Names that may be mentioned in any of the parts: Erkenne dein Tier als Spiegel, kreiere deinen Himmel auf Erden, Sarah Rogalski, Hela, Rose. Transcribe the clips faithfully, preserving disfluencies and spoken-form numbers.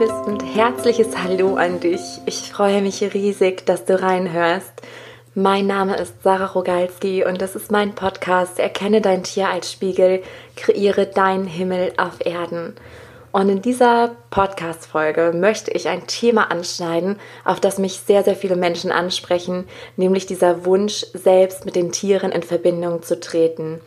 liebes und herzliches Hallo an dich. Ich freue mich riesig, dass du reinhörst. Mein Name ist Sarah Rogalski und das ist mein Podcast Erkenne dein Tier als Spiegel, kreiere deinen Himmel auf Erden. Und in dieser Podcast-Folge möchte ich ein Thema anschneiden, auf das mich sehr, sehr viele Menschen ansprechen, nämlich dieser Wunsch, selbst mit den Tieren in Verbindung zu treten.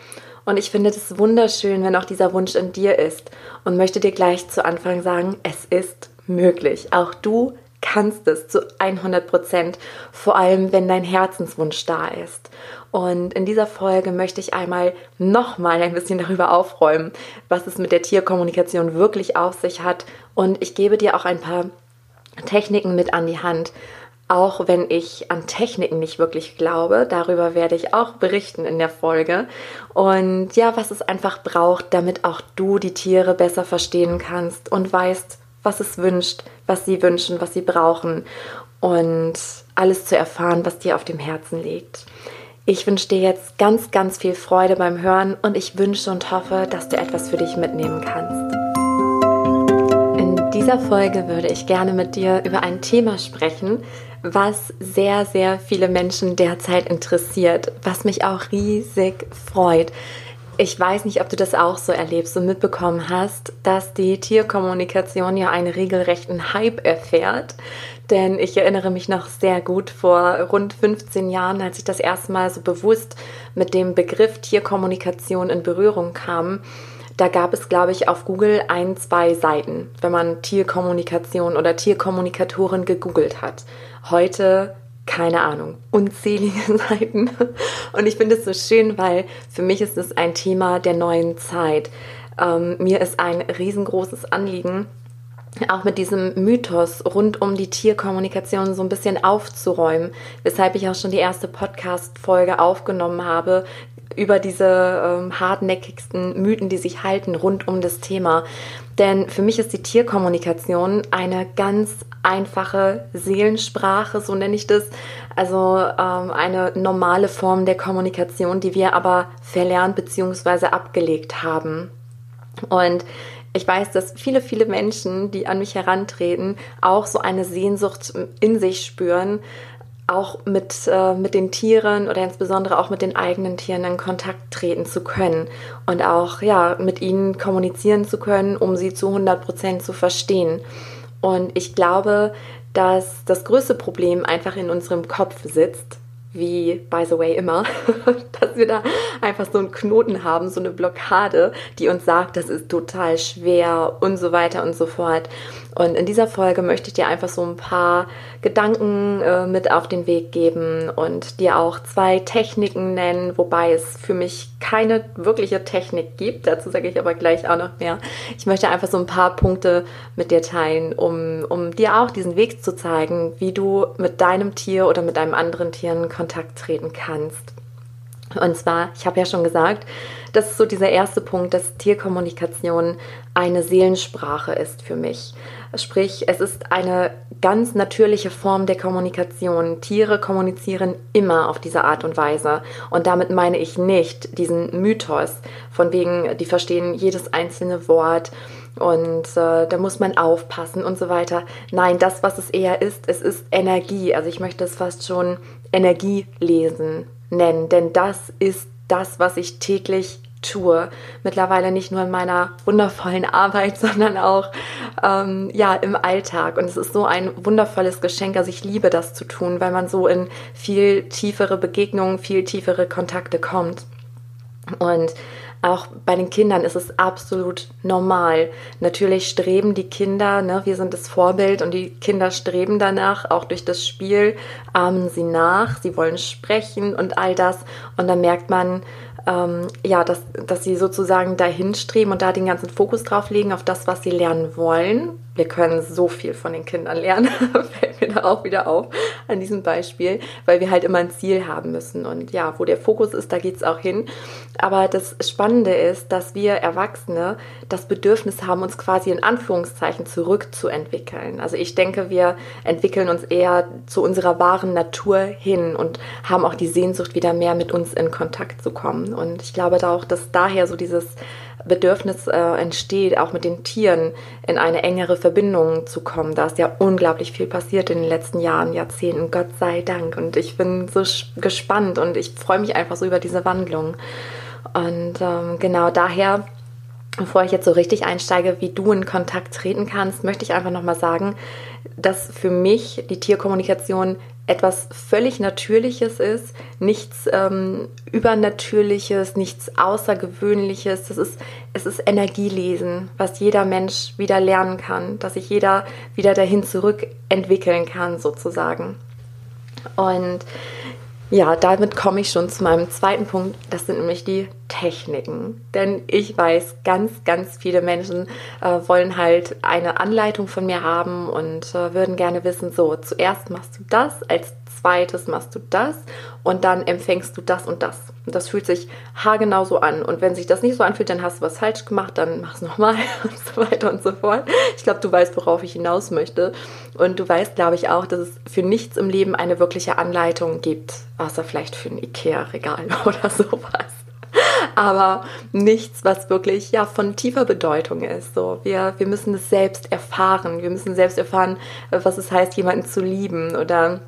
Und ich finde es wunderschön, wenn auch dieser Wunsch in dir ist und möchte dir gleich zu Anfang sagen, es ist möglich. Auch du kannst es zu hundert Prozent, vor allem wenn dein Herzenswunsch da ist. Und in dieser Folge möchte ich einmal nochmal ein bisschen darüber aufräumen, was es mit der Tierkommunikation wirklich auf sich hat. Und ich gebe dir auch ein paar Techniken mit an die Hand, auch wenn ich an Techniken nicht wirklich glaube. Darüber werde ich auch berichten in der Folge. Und ja, was es einfach braucht, damit auch du die Tiere besser verstehen kannst und weißt, was es wünscht, was sie wünschen, was sie brauchen und alles zu erfahren, was dir auf dem Herzen liegt. Ich wünsche dir jetzt ganz, ganz viel Freude beim Hören und ich wünsche und hoffe, dass du etwas für dich mitnehmen kannst. In dieser Folge würde ich gerne mit dir über ein Thema sprechen, was sehr, sehr viele Menschen derzeit interessiert, was mich auch riesig freut. Ich weiß nicht, ob du das auch so erlebst und mitbekommen hast, dass die Tierkommunikation ja einen regelrechten Hype erfährt. Denn ich erinnere mich noch sehr gut vor rund fünfzehn Jahren, als ich das erste Mal so bewusst mit dem Begriff Tierkommunikation in Berührung kam. Da gab es, glaube ich, auf Google ein, zwei Seiten, wenn man Tierkommunikation oder Tierkommunikatorin gegoogelt hat. Heute, keine Ahnung, unzählige Seiten. Und ich finde es so schön, weil für mich ist es ein Thema der neuen Zeit. Ähm, mir ist ein riesengroßes Anliegen, auch mit diesem Mythos rund um die Tierkommunikation so ein bisschen aufzuräumen, weshalb ich auch schon die erste Podcast-Folge aufgenommen habe, über diese ähm, hartnäckigsten Mythen, die sich halten rund um das Thema. Denn für mich ist die Tierkommunikation eine ganz einfache Seelensprache, so nenne ich das. Also ähm, eine normale Form der Kommunikation, die wir aber verlernt bzw. abgelegt haben. Und ich weiß, dass viele, viele Menschen, die an mich herantreten, auch so eine Sehnsucht in sich spüren, auch mit, äh, mit den Tieren oder insbesondere auch mit den eigenen Tieren in Kontakt treten zu können und auch ja, mit ihnen kommunizieren zu können, um sie zu hundert Prozent zu verstehen. Und ich glaube, dass das größte Problem einfach in unserem Kopf sitzt, wie by the way immer, dass wir da einfach so einen Knoten haben, so eine Blockade, die uns sagt, das ist total schwer und so weiter und so fort. Und in dieser Folge möchte ich dir einfach so ein paar Gedanken äh, mit auf den Weg geben und dir auch zwei Techniken nennen, wobei es für mich keine wirkliche Technik gibt. Dazu sage ich aber gleich auch noch mehr. Ich möchte einfach so ein paar Punkte mit dir teilen, um, um dir auch diesen Weg zu zeigen, wie du mit deinem Tier oder mit einem anderen Tier in Kontakt treten kannst. Und zwar, ich habe ja schon gesagt, das ist so dieser erste Punkt, dass Tierkommunikation eine Seelensprache ist für mich. Sprich, es ist eine ganz natürliche Form der Kommunikation. Tiere kommunizieren immer auf diese Art und Weise. Und damit meine ich nicht diesen Mythos, von wegen, die verstehen jedes einzelne Wort und äh, da muss man aufpassen und so weiter. Nein, das, was es eher ist, es ist Energie. Also ich möchte es fast schon Energielesen nennen, denn das ist das, was ich täglich tue. Mittlerweile nicht nur in meiner wundervollen Arbeit, sondern auch ähm, ja, im Alltag. Und es ist so ein wundervolles Geschenk. Also ich liebe das zu tun, weil man so in viel tiefere Begegnungen, viel tiefere Kontakte kommt. Und auch bei den Kindern ist es absolut normal. Natürlich streben die Kinder, ne, wir sind das Vorbild und die Kinder streben danach, auch durch das Spiel, ahmen sie nach, sie wollen sprechen und all das. Und dann merkt man, ähm, ja, dass, dass sie sozusagen dahin streben und da den ganzen Fokus drauf legen, auf das, was sie lernen wollen. Wir können so viel von den Kindern lernen, fällt mir da auch wieder auf an diesem Beispiel, weil wir halt immer ein Ziel haben müssen. Und ja, wo der Fokus ist, da geht es auch hin. Aber das Spannende ist, dass wir Erwachsene das Bedürfnis haben, uns quasi in Anführungszeichen zurückzuentwickeln. Also ich denke, wir entwickeln uns eher zu unserer wahren Natur hin und haben auch die Sehnsucht, wieder mehr mit uns in Kontakt zu kommen. haben. Und ich glaube da auch, dass daher so dieses Bedürfnis äh, entsteht, auch mit den Tieren in eine engere Verbindung zu kommen. Da ist ja unglaublich viel passiert in den letzten Jahren, Jahrzehnten, Gott sei Dank. Und ich bin so gespannt und ich freue mich einfach so über diese Wandlung. Und ähm, genau daher, bevor ich jetzt so richtig einsteige, wie du in Kontakt treten kannst, möchte ich einfach nochmal sagen, dass für mich die Tierkommunikation etwas völlig Natürliches ist, nichts ähm, Übernatürliches, nichts Außergewöhnliches. Das ist, es ist Energielesen, was jeder Mensch wieder lernen kann, dass sich jeder wieder dahin zurückentwickeln kann sozusagen. Und ja, damit komme ich schon zu meinem zweiten Punkt, das sind nämlich die Techniken. Denn ich weiß, ganz, ganz viele Menschen äh, wollen halt eine Anleitung von mir haben und äh, würden gerne wissen, so, zuerst machst du das, als zweites machst du das und dann empfängst du das und das. Und das fühlt sich haargenau so an. Und wenn sich das nicht so anfühlt, dann hast du was falsch gemacht, dann mach's nochmal und so weiter und so fort. Ich glaube, du weißt, worauf ich hinaus möchte. Und du weißt, glaube ich, auch, dass es für nichts im Leben eine wirkliche Anleitung gibt, außer vielleicht für ein Ikea-Regal oder sowas. Aber nichts, was wirklich ja von tiefer Bedeutung ist. So, wir, wir müssen es selbst erfahren. Wir müssen selbst erfahren, was es heißt, jemanden zu lieben oder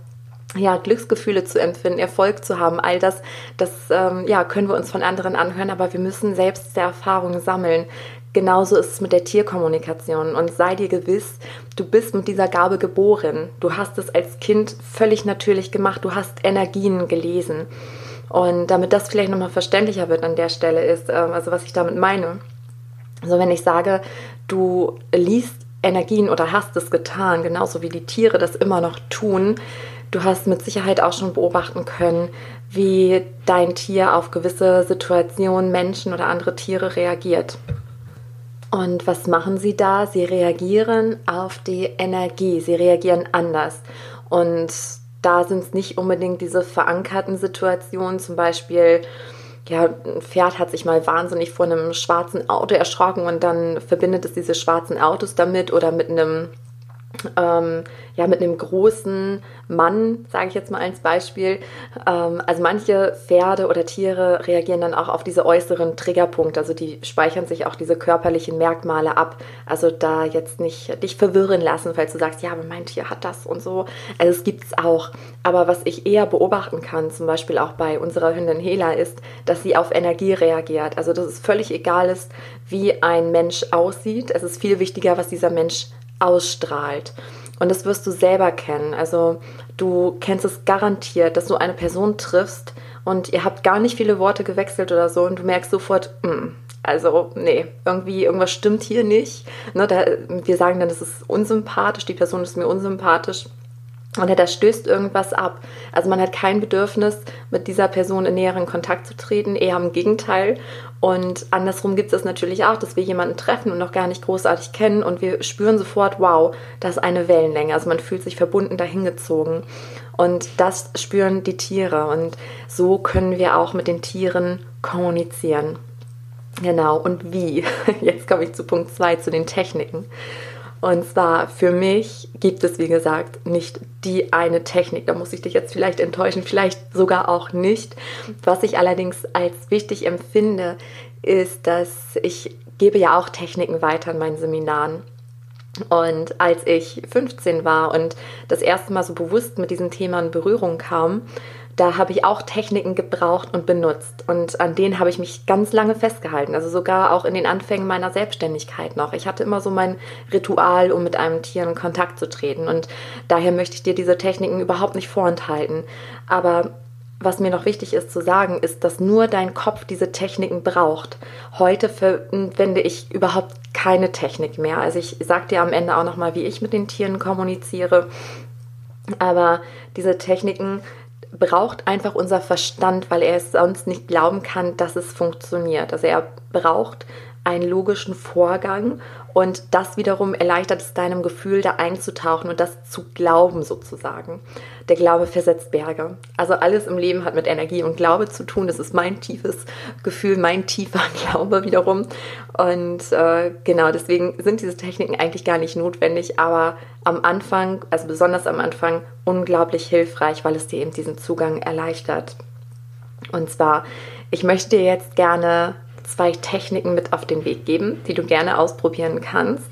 ja, Glücksgefühle zu empfinden, Erfolg zu haben, all das, das ähm, ja, können wir uns von anderen anhören, aber wir müssen selbst der Erfahrung sammeln. Genauso ist es mit der Tierkommunikation und sei dir gewiss, du bist mit dieser Gabe geboren. Du hast es als Kind völlig natürlich gemacht, du hast Energien gelesen. Und damit das vielleicht nochmal verständlicher wird an der Stelle ist, ähm, also was ich damit meine, also wenn ich sage, du liest Energien oder hast es getan, genauso wie die Tiere das immer noch tun, du hast mit Sicherheit auch schon beobachten können, wie dein Tier auf gewisse Situationen, Menschen oder andere Tiere reagiert. Und was machen sie da? Sie reagieren auf die Energie. Sie reagieren anders. Und da sind es nicht unbedingt diese verankerten Situationen, zum Beispiel, ja, ein Pferd hat sich mal wahnsinnig vor einem schwarzen Auto erschrocken und dann verbindet es diese schwarzen Autos damit oder mit einem Ähm, ja, mit einem großen Mann, sage ich jetzt mal als Beispiel. Ähm, also manche Pferde oder Tiere reagieren dann auch auf diese äußeren Triggerpunkte, also die speichern sich auch diese körperlichen Merkmale ab. Also da jetzt nicht dich verwirren lassen, falls du sagst, ja, aber mein Tier hat das und so. Also es gibt es auch. Aber was ich eher beobachten kann, zum Beispiel auch bei unserer Hündin Hela, ist, dass sie auf Energie reagiert. Also dass es völlig egal ist, wie ein Mensch aussieht. Es ist viel wichtiger, was dieser Mensch ausstrahlt. Und das wirst du selber kennen. Also du kennst es garantiert, dass du eine Person triffst und ihr habt gar nicht viele Worte gewechselt oder so und du merkst sofort, mm, also nee, irgendwie irgendwas stimmt hier nicht. Ne, da, wir sagen dann, das ist unsympathisch, die Person ist mir unsympathisch. Und da stößt irgendwas ab. Also man hat kein Bedürfnis, mit dieser Person in näheren Kontakt zu treten, eher im Gegenteil. Und andersrum gibt es natürlich auch, dass wir jemanden treffen und noch gar nicht großartig kennen und wir spüren sofort, wow, das ist eine Wellenlänge. Also man fühlt sich verbunden, dahingezogen. Und das spüren die Tiere. Und so können wir auch mit den Tieren kommunizieren. Genau, und wie? Jetzt komme ich zu Punkt zwei, zu den Techniken. Und zwar für mich gibt es, wie gesagt, nicht die eine Technik. Da muss ich dich jetzt vielleicht enttäuschen, vielleicht sogar auch nicht. Was ich allerdings als wichtig empfinde, ist, dass ich gebe ja auch Techniken weiter in meinen Seminaren. Und als ich fünfzehn war und das erste Mal so bewusst mit diesen Themen in Berührung kam, da habe ich auch Techniken gebraucht und benutzt und an denen habe ich mich ganz lange festgehalten, also sogar auch in den Anfängen meiner Selbstständigkeit noch. Ich hatte immer so mein Ritual, um mit einem Tier in Kontakt zu treten und daher möchte ich dir diese Techniken überhaupt nicht vorenthalten. Aber was mir noch wichtig ist zu sagen, ist, dass nur dein Kopf diese Techniken braucht. Heute verwende ich überhaupt keine Technik mehr. Also ich sage dir am Ende auch nochmal, wie ich mit den Tieren kommuniziere, aber diese Techniken braucht einfach unser Verstand, weil er es sonst nicht glauben kann, dass es funktioniert. Also er braucht einen logischen Vorgang und das wiederum erleichtert es deinem Gefühl, da einzutauchen und das zu glauben sozusagen. Der Glaube versetzt Berge. Also alles im Leben hat mit Energie und Glaube zu tun. Das ist mein tiefes Gefühl, mein tiefer Glaube wiederum. Und äh, genau, deswegen sind diese Techniken eigentlich gar nicht notwendig, aber am Anfang, also besonders am Anfang, unglaublich hilfreich, weil es dir eben diesen Zugang erleichtert. Und zwar Ich möchte dir jetzt gerne zwei Techniken mit auf den Weg geben, die du gerne ausprobieren kannst.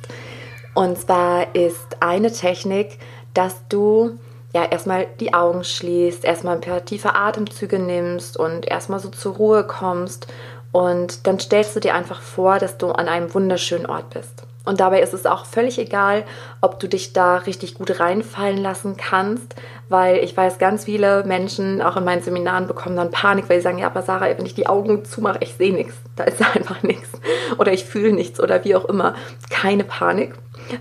Und zwar ist eine Technik, dass du ja erstmal die Augen schließt, erstmal ein paar tiefe Atemzüge nimmst und erstmal so zur Ruhe kommst. Und dann stellst du dir einfach vor, dass du an einem wunderschönen Ort bist. Und dabei ist es auch völlig egal, ob du dich da richtig gut reinfallen lassen kannst, weil ich weiß, ganz viele Menschen, auch in meinen Seminaren, bekommen dann Panik, weil sie sagen, ja, aber Sarah, wenn ich die Augen zumache, ich sehe nichts, da ist einfach nichts oder ich fühle nichts oder wie auch immer. Keine Panik,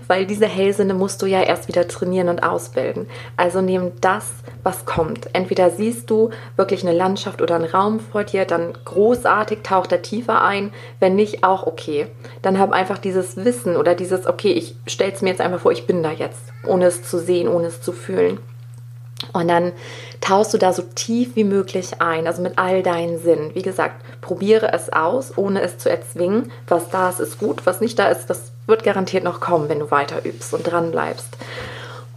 weil diese Hellsinne musst du ja erst wieder trainieren und ausbilden. Also nimm das, was kommt. Entweder siehst du wirklich eine Landschaft oder einen Raum vor dir, dann großartig, taucht da tiefer ein, wenn nicht, auch okay. Dann hab einfach dieses Wissen, oder dieses, okay, ich stelle es mir jetzt einfach vor, ich bin da jetzt, ohne es zu sehen, ohne es zu fühlen. Und dann tauchst du da so tief wie möglich ein, also mit all deinen Sinnen. Wie gesagt, probiere es aus, ohne es zu erzwingen. Was da ist, ist gut, was nicht da ist, das wird garantiert noch kommen, wenn du weiter übst und dran bleibst.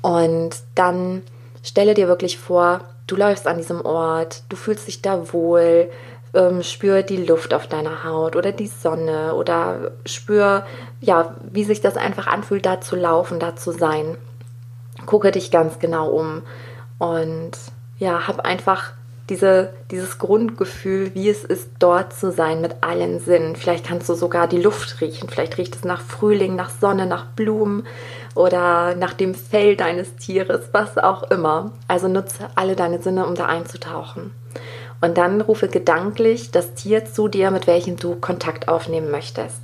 Und dann stelle dir wirklich vor, du läufst an diesem Ort, du fühlst dich da wohl, spür die Luft auf deiner Haut oder die Sonne oder spür, ja, wie sich das einfach anfühlt, da zu laufen, da zu sein. Gucke dich ganz genau um und ja, hab einfach diese, dieses Grundgefühl, wie es ist, dort zu sein mit allen Sinnen. Vielleicht kannst du sogar die Luft riechen, vielleicht riecht es nach Frühling, nach Sonne, nach Blumen oder nach dem Fell deines Tieres, was auch immer. Also nutze alle deine Sinne, um da einzutauchen. Und dann rufe gedanklich das Tier zu dir, mit welchem du Kontakt aufnehmen möchtest.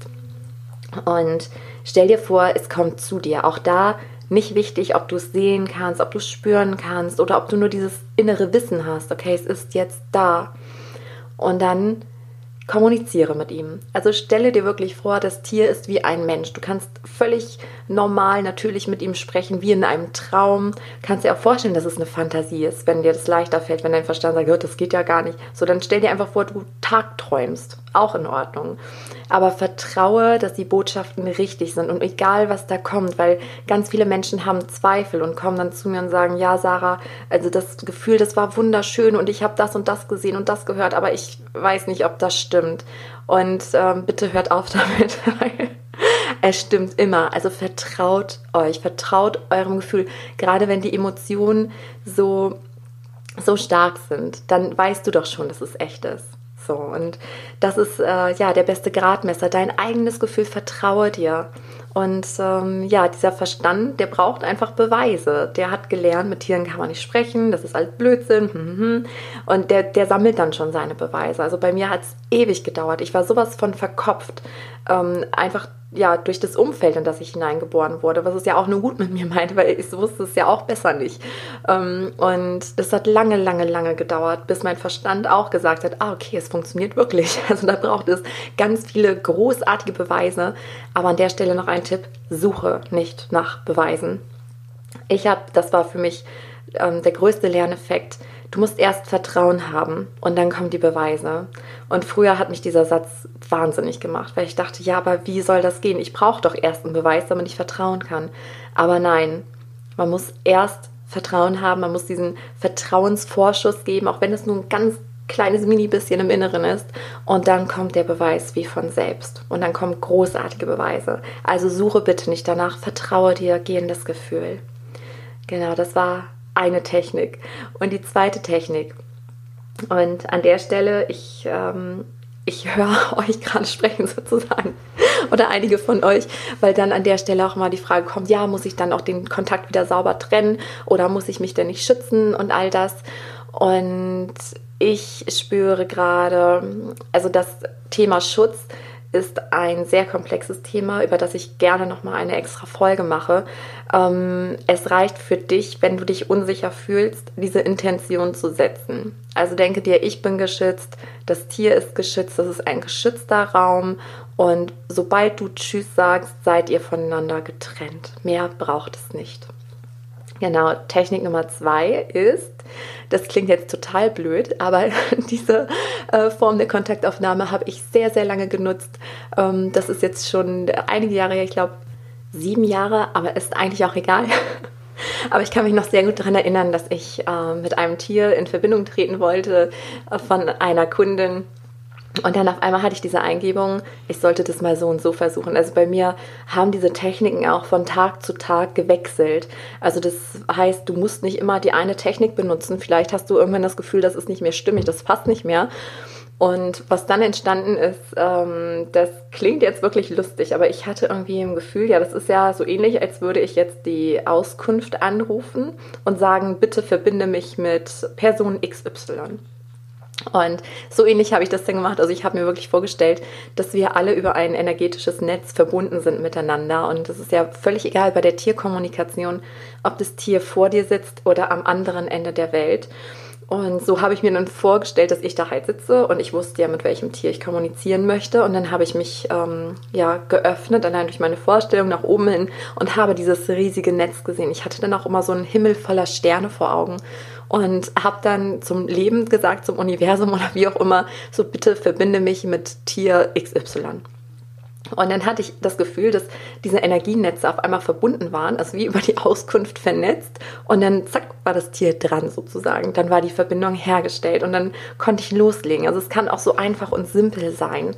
Und stell dir vor, es kommt zu dir. Auch da nicht wichtig, ob du es sehen kannst, ob du es spüren kannst oder ob du nur dieses innere Wissen hast. Okay, es ist jetzt da. Und dann kommuniziere mit ihm. Also stelle dir wirklich vor, das Tier ist wie ein Mensch. Du kannst völlig normal, natürlich mit ihm sprechen, wie in einem Traum. Du kannst dir auch vorstellen, dass es eine Fantasie ist, wenn dir das leichter fällt, wenn dein Verstand sagt, das geht ja gar nicht. So, dann stell dir einfach vor, du tagträumst. Auch in Ordnung. Aber vertraue, dass die Botschaften richtig sind und egal, was da kommt, weil ganz viele Menschen haben Zweifel und kommen dann zu mir und sagen, ja, Sarah, also das Gefühl, das war wunderschön und ich habe das und das gesehen und das gehört, aber ich weiß nicht, ob das stimmt. Und ähm, bitte hört auf damit, weil es stimmt immer. Also vertraut euch, vertraut eurem Gefühl. Gerade wenn die Emotionen so, so stark sind, dann weißt du doch schon, dass es echt ist. So, und das ist äh, ja der beste Gradmesser, dein eigenes Gefühl, vertraue dir. Und ähm, ja, dieser Verstand, der braucht einfach Beweise. Der hat gelernt, mit Tieren kann man nicht sprechen, das ist alles Blödsinn. Und der, der sammelt dann schon seine Beweise. Also bei mir hat es ewig gedauert. Ich war sowas von verkopft. Ähm, einfach ja durch das Umfeld, in das ich hineingeboren wurde, was es ja auch nur gut mit mir meinte, weil ich wusste es ja auch besser nicht. Ähm, und das hat lange, lange, lange gedauert, bis mein Verstand auch gesagt hat, ah, okay, es funktioniert wirklich. Also da braucht es ganz viele großartige Beweise. Aber an der Stelle noch ein Tipp, suche nicht nach Beweisen. Ich habe, das war für mich ähm, der größte Lerneffekt, du musst erst Vertrauen haben und dann kommen die Beweise. Und früher hat mich dieser Satz wahnsinnig gemacht, weil ich dachte, ja, aber wie soll das gehen? Ich brauche doch erst einen Beweis, damit ich vertrauen kann. Aber nein, man muss erst Vertrauen haben, man muss diesen Vertrauensvorschuss geben, auch wenn es nur ein ganz kleines Mini-Bisschen im Inneren ist und dann kommt der Beweis wie von selbst und dann kommen großartige Beweise. Also suche bitte nicht danach, vertraue dir, geh in das Gefühl. Genau, das war eine Technik. Und die zweite Technik, und an der Stelle, ich, ähm, ich höre euch gerade sprechen sozusagen oder einige von euch, weil dann an der Stelle auch mal die Frage kommt, ja, muss ich dann auch den Kontakt wieder sauber trennen oder muss ich mich denn nicht schützen und all das. Und ich spüre gerade, also das Thema Schutz ist ein sehr komplexes Thema, über das ich gerne nochmal eine extra Folge mache. Ähm, es reicht für dich, wenn du dich unsicher fühlst, diese Intention zu setzen. Also denke dir, ich bin geschützt, das Tier ist geschützt, das ist ein geschützter Raum und sobald du Tschüss sagst, seid ihr voneinander getrennt. Mehr braucht es nicht. Genau, Technik Nummer zwei ist, das klingt jetzt total blöd, aber diese äh, Form der Kontaktaufnahme habe ich sehr, sehr lange genutzt. Ähm, das ist jetzt schon einige Jahre her, ich glaube sieben Jahre, aber ist eigentlich auch egal. Aber ich kann mich noch sehr gut daran erinnern, dass ich äh, mit einem Tier in Verbindung treten wollte äh, von einer Kundin. Und dann auf einmal hatte ich diese Eingebung, ich sollte das mal so und so versuchen. Also bei mir haben diese Techniken auch von Tag zu Tag gewechselt. Also das heißt, du musst nicht immer die eine Technik benutzen. Vielleicht hast du irgendwann das Gefühl, das ist nicht mehr stimmig, das passt nicht mehr. Und was dann entstanden ist, ähm, das klingt jetzt wirklich lustig, aber ich hatte irgendwie im Gefühl, ja, das ist ja so ähnlich, als würde ich jetzt die Auskunft anrufen und sagen, bitte verbinde mich mit Person X Y. Und so ähnlich habe ich das dann gemacht. Also ich habe mir wirklich vorgestellt, dass wir alle über ein energetisches Netz verbunden sind miteinander. Und das ist ja völlig egal bei der Tierkommunikation, ob das Tier vor dir sitzt oder am anderen Ende der Welt. Und so habe ich mir dann vorgestellt, dass ich da halt sitze und ich wusste ja, mit welchem Tier ich kommunizieren möchte. Und dann habe ich mich ähm, ja geöffnet, allein durch meine Vorstellung nach oben hin und habe dieses riesige Netz gesehen. Ich hatte dann auch immer so einen Himmel voller Sterne vor Augen und habe dann zum Leben gesagt, zum Universum oder wie auch immer, so bitte verbinde mich mit Tier X Y. Und dann hatte ich das Gefühl, dass diese Energienetze auf einmal verbunden waren, also wie über die Auskunft vernetzt. Und dann, zack, war das Tier dran sozusagen. Dann war die Verbindung hergestellt und dann konnte ich loslegen. Also es kann auch so einfach und simpel sein.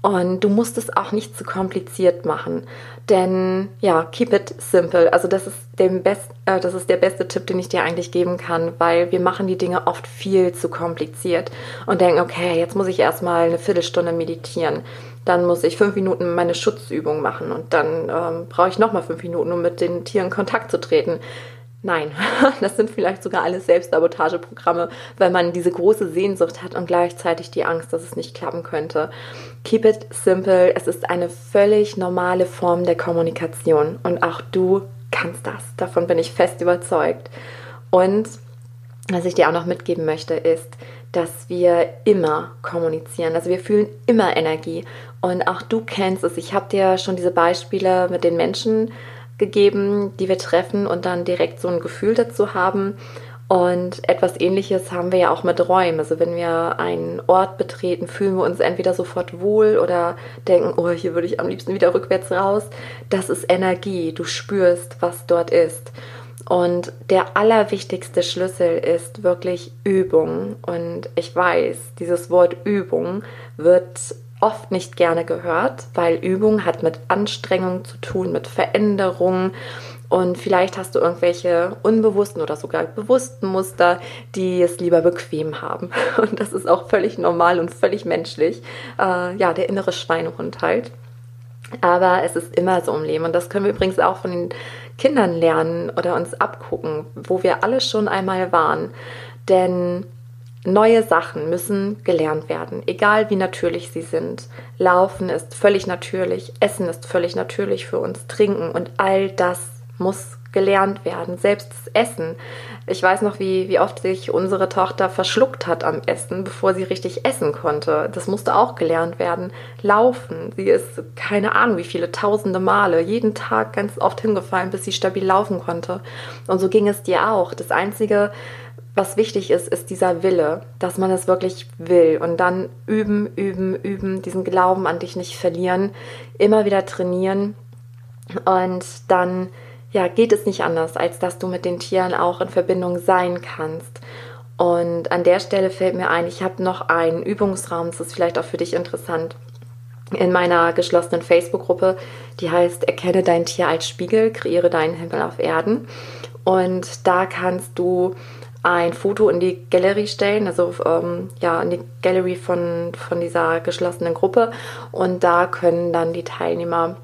Und du musst es auch nicht zu kompliziert machen, denn ja, keep it simple. Also das ist, dem Best, äh, das ist der beste Tipp, den ich dir eigentlich geben kann, weil wir machen die Dinge oft viel zu kompliziert und denken, okay, jetzt muss ich erstmal eine Viertelstunde meditieren, dann muss ich fünf Minuten meine Schutzübung machen und dann ähm, brauche ich nochmal fünf Minuten, um mit den Tieren in Kontakt zu treten. Nein, das sind vielleicht sogar alles Selbstsabotageprogramme, weil man diese große Sehnsucht hat und gleichzeitig die Angst, dass es nicht klappen könnte. Keep it simple. Es ist eine völlig normale Form der Kommunikation und auch du kannst das. Davon bin ich fest überzeugt. Und was ich dir auch noch mitgeben möchte, ist, dass wir immer kommunizieren. Also wir fühlen immer Energie und auch du kennst es. Ich habe dir schon diese Beispiele mit den Menschen gegeben, die wir treffen und dann direkt so ein Gefühl dazu haben. Und etwas Ähnliches haben wir ja auch mit Räumen. Also wenn wir einen Ort betreten, fühlen wir uns entweder sofort wohl oder denken, oh, hier würde ich am liebsten wieder rückwärts raus. Das ist Energie. Du spürst, was dort ist. Und der allerwichtigste Schlüssel ist wirklich Übung. Und ich weiß, dieses Wort Übung wird oft nicht gerne gehört, weil Übung hat mit Anstrengung zu tun, mit Veränderungen und vielleicht hast du irgendwelche unbewussten oder sogar bewussten Muster, die es lieber bequem haben und das ist auch völlig normal und völlig menschlich, äh, ja, der innere Schweinehund halt. Aber es ist immer so im Leben und das können wir übrigens auch von den Kindern lernen oder uns abgucken, wo wir alle schon einmal waren, denn neue Sachen müssen gelernt werden, egal wie natürlich sie sind. Laufen ist völlig natürlich, Essen ist völlig natürlich für uns, Trinken und all das muss gelernt werden, selbst das Essen. Ich weiß noch, wie, wie oft sich unsere Tochter verschluckt hat am Essen, bevor sie richtig essen konnte. Das musste auch gelernt werden. Laufen, sie ist keine Ahnung wie viele tausende Male, jeden Tag ganz oft hingefallen, bis sie stabil laufen konnte. Und so ging es dir auch. Das Einzige, was wichtig ist, ist dieser Wille, dass man es wirklich will und dann üben, üben, üben, diesen Glauben an dich nicht verlieren, immer wieder trainieren und dann ja, geht es nicht anders, als dass du mit den Tieren auch in Verbindung sein kannst. Und an der Stelle fällt mir ein, ich habe noch einen Übungsraum, das ist vielleicht auch für dich interessant, in meiner geschlossenen Facebook-Gruppe, die heißt Erkenne dein Tier als Spiegel, kreiere deinen Himmel auf Erden und da kannst du ein Foto in die Gallery stellen, also ähm, ja, in die Gallery von, von dieser geschlossenen Gruppe und da können dann die Teilnehmer,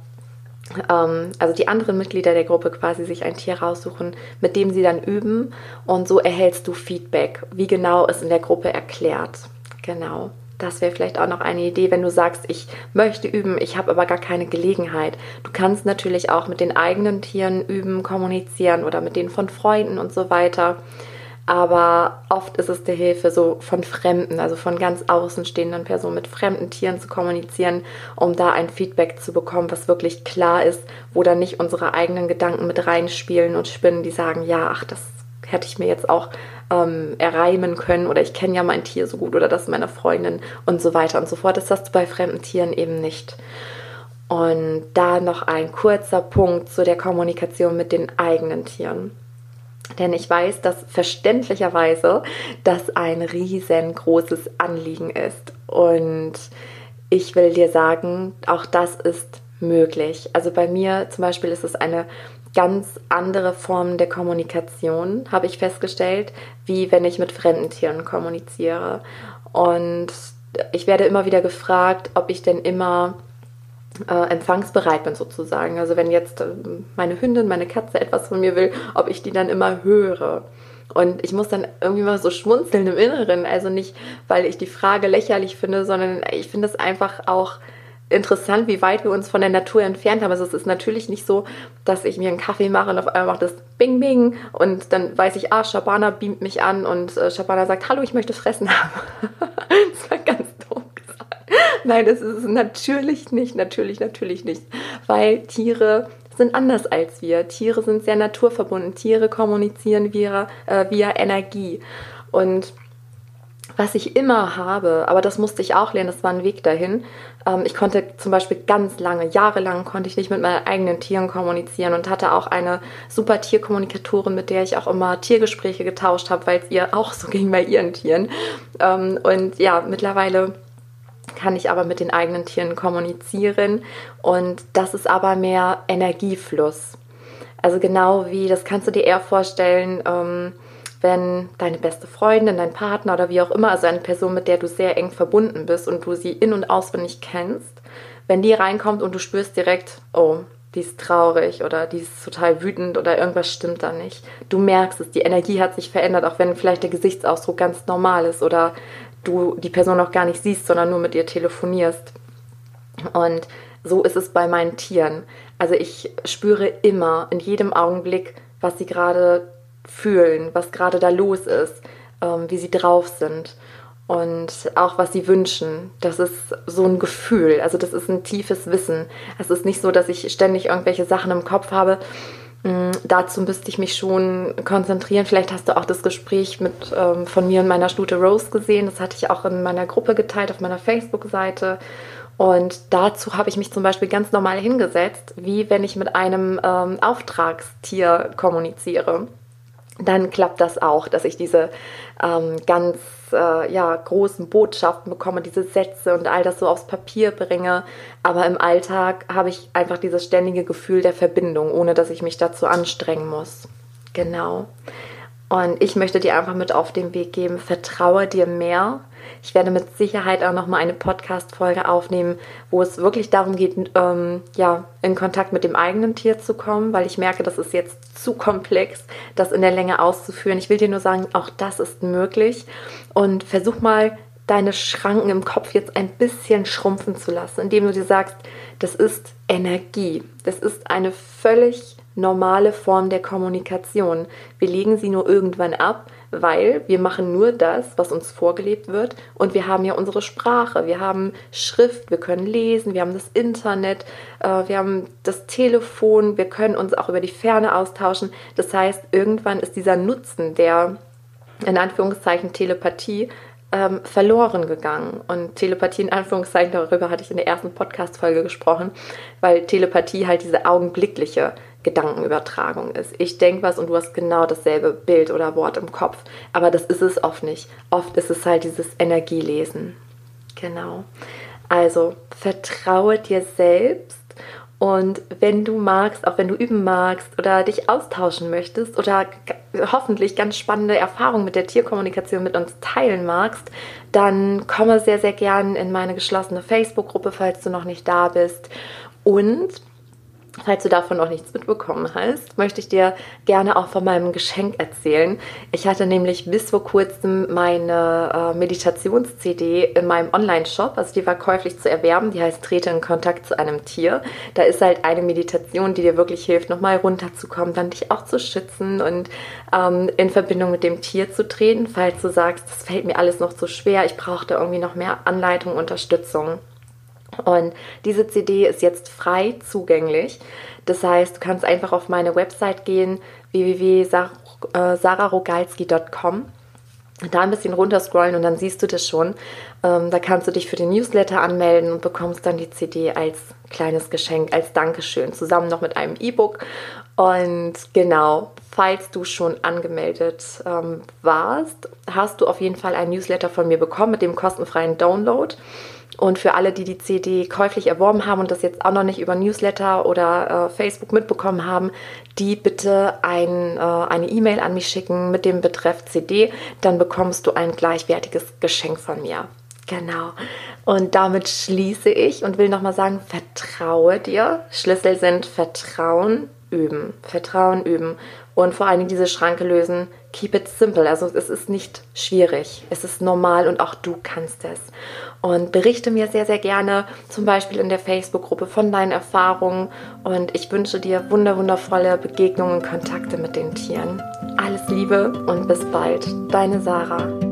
ähm, also die anderen Mitglieder der Gruppe quasi sich ein Tier raussuchen, mit dem sie dann üben und so erhältst du Feedback, wie genau es in der Gruppe erklärt. Genau, das wäre vielleicht auch noch eine Idee, wenn du sagst, ich möchte üben, ich habe aber gar keine Gelegenheit. Du kannst natürlich auch mit den eigenen Tieren üben, kommunizieren oder mit denen von Freunden und so weiter. Aber oft ist es der Hilfe so von Fremden, also von ganz außenstehenden Personen mit fremden Tieren zu kommunizieren, um da ein Feedback zu bekommen, was wirklich klar ist, wo dann nicht unsere eigenen Gedanken mit reinspielen und spinnen, die sagen, ja, ach, das hätte ich mir jetzt auch ähm, erreimen können oder ich kenne ja mein Tier so gut oder das meiner Freundin und so weiter und so fort. Das hast du bei fremden Tieren eben nicht. Und da noch ein kurzer Punkt zu der Kommunikation mit den eigenen Tieren. Denn ich weiß, dass verständlicherweise das ein riesengroßes Anliegen ist. Und ich will dir sagen, auch das ist möglich. Also bei mir zum Beispiel ist es eine ganz andere Form der Kommunikation, habe ich festgestellt, wie wenn ich mit fremden Tieren kommuniziere. Und ich werde immer wieder gefragt, ob ich denn immer äh, empfangsbereit bin sozusagen. Also wenn jetzt meine Hündin, meine Katze etwas von mir will, ob ich die dann immer höre. Und ich muss dann irgendwie mal so schmunzeln im Inneren. Also nicht, weil ich die Frage lächerlich finde, sondern ich finde es einfach auch interessant, wie weit wir uns von der Natur entfernt haben. Also es ist natürlich nicht so, dass ich mir einen Kaffee mache und auf einmal macht das Bing Bing und dann weiß ich, ah, Shabana beamt mich an und äh, Shabana sagt, hallo, ich möchte fressen haben. Das war ganz dumm gesagt. Nein, das ist natürlich nicht, natürlich, natürlich nicht, weil Tiere sind anders als wir. Tiere sind sehr naturverbunden. Tiere kommunizieren via, äh, via Energie. Und was ich immer habe, aber das musste ich auch lernen, das war ein Weg dahin. Ähm, ich konnte zum Beispiel ganz lange, jahrelang konnte ich nicht mit meinen eigenen Tieren kommunizieren und hatte auch eine super Tierkommunikatorin, mit der ich auch immer Tiergespräche getauscht habe, weil es ihr auch so ging bei ihren Tieren. Ähm, und ja, mittlerweile kann ich aber mit den eigenen Tieren kommunizieren und das ist aber mehr Energiefluss. Also genau wie, das kannst du dir eher vorstellen, ähm, wenn deine beste Freundin, dein Partner oder wie auch immer, also eine Person, mit der du sehr eng verbunden bist und du sie in- und auswendig kennst, wenn die reinkommt und du spürst direkt, oh, die ist traurig oder die ist total wütend oder irgendwas stimmt da nicht. Du merkst es, die Energie hat sich verändert, auch wenn vielleicht der Gesichtsausdruck ganz normal ist oder du die Person noch gar nicht siehst, sondern nur mit ihr telefonierst. Und so ist es bei meinen Tieren. Also ich spüre immer, in jedem Augenblick, was sie gerade fühlen, was gerade da los ist, ähm, wie sie drauf sind und auch was sie wünschen. Das ist so ein Gefühl, also das ist ein tiefes Wissen. Es ist nicht so, dass ich ständig irgendwelche Sachen im Kopf habe. Ähm, dazu müsste ich mich schon konzentrieren. Vielleicht hast du auch das Gespräch mit, ähm, von mir und meiner Stute Rose gesehen. Das hatte ich auch in meiner Gruppe geteilt, auf meiner Facebook-Seite. Und dazu habe ich mich zum Beispiel ganz normal hingesetzt, wie wenn ich mit einem ähm, Auftragstier kommuniziere. Dann klappt das auch, dass ich diese ähm, ganz äh, ja, großen Botschaften bekomme, diese Sätze und all das so aufs Papier bringe. Aber im Alltag habe ich einfach dieses ständige Gefühl der Verbindung, ohne dass ich mich dazu anstrengen muss. Genau. Und ich möchte dir einfach mit auf den Weg geben, vertraue dir mehr. Ich werde mit Sicherheit auch nochmal eine Podcast-Folge aufnehmen, wo es wirklich darum geht, ähm, ja, in Kontakt mit dem eigenen Tier zu kommen, weil ich merke, das ist jetzt zu komplex, das in der Länge auszuführen. Ich will dir nur sagen, auch das ist möglich. Und versuch mal, deine Schranken im Kopf jetzt ein bisschen schrumpfen zu lassen, indem du dir sagst, das ist Energie. Das ist eine völlig normale Form der Kommunikation. Wir legen sie nur irgendwann ab, weil wir machen nur das, was uns vorgelebt wird und wir haben ja unsere Sprache, wir haben Schrift, wir können lesen, wir haben das Internet, wir haben das Telefon, wir können uns auch über die Ferne austauschen. Das heißt, irgendwann ist dieser Nutzen der, in Anführungszeichen, Telepathie Ähm, verloren gegangen. Und Telepathie in Anführungszeichen, darüber hatte ich in der ersten Podcast-Folge gesprochen, weil Telepathie halt diese augenblickliche Gedankenübertragung ist. Ich denke was und du hast genau dasselbe Bild oder Wort im Kopf. Aber das ist es oft nicht. Oft ist es halt dieses Energielesen. Genau. Also vertraue dir selbst. Und wenn du magst, auch wenn du üben magst oder dich austauschen möchtest oder hoffentlich ganz spannende Erfahrungen mit der Tierkommunikation mit uns teilen magst, dann komme sehr, sehr gern in meine geschlossene Facebook-Gruppe, falls du noch nicht da bist. Und falls du davon noch nichts mitbekommen hast, möchte ich dir gerne auch von meinem Geschenk erzählen. Ich hatte nämlich bis vor kurzem meine äh, Meditations-C D in meinem Online-Shop, also die war käuflich zu erwerben, die heißt Trete in Kontakt zu einem Tier. Da ist halt eine Meditation, die dir wirklich hilft, nochmal runterzukommen, dann dich auch zu schützen und ähm, in Verbindung mit dem Tier zu treten, falls du sagst, das fällt mir alles noch zu schwer, ich brauche da irgendwie noch mehr Anleitung, Unterstützung. Und diese C D ist jetzt frei zugänglich. Das heißt, du kannst einfach auf meine Website gehen, w w w punkt sarah rogalski punkt com da ein bisschen runterscrollen und dann siehst du das schon. Ähm, da kannst du dich für den Newsletter anmelden und bekommst dann die C D als kleines Geschenk, als Dankeschön, zusammen noch mit einem E-Book. Und genau, falls du schon angemeldet ähm, warst, hast du auf jeden Fall einen Newsletter von mir bekommen mit dem kostenfreien Download. Und für alle, die die C D käuflich erworben haben und das jetzt auch noch nicht über Newsletter oder äh, Facebook mitbekommen haben, die bitte ein, äh, eine E-Mail an mich schicken mit dem Betreff C D, dann bekommst du ein gleichwertiges Geschenk von mir. Genau. Und damit schließe ich und will nochmal sagen, vertraue dir. Schlüssel sind Vertrauen üben, Vertrauen üben und vor allen Dingen diese Schranke lösen. Keep it simple, also es ist nicht schwierig, es ist normal und auch du kannst es. Und berichte mir sehr, sehr gerne, zum Beispiel in der Facebook-Gruppe, von deinen Erfahrungen. Und ich wünsche dir wunderwundervolle Begegnungen und Kontakte mit den Tieren. Alles Liebe und bis bald. Deine Sarah.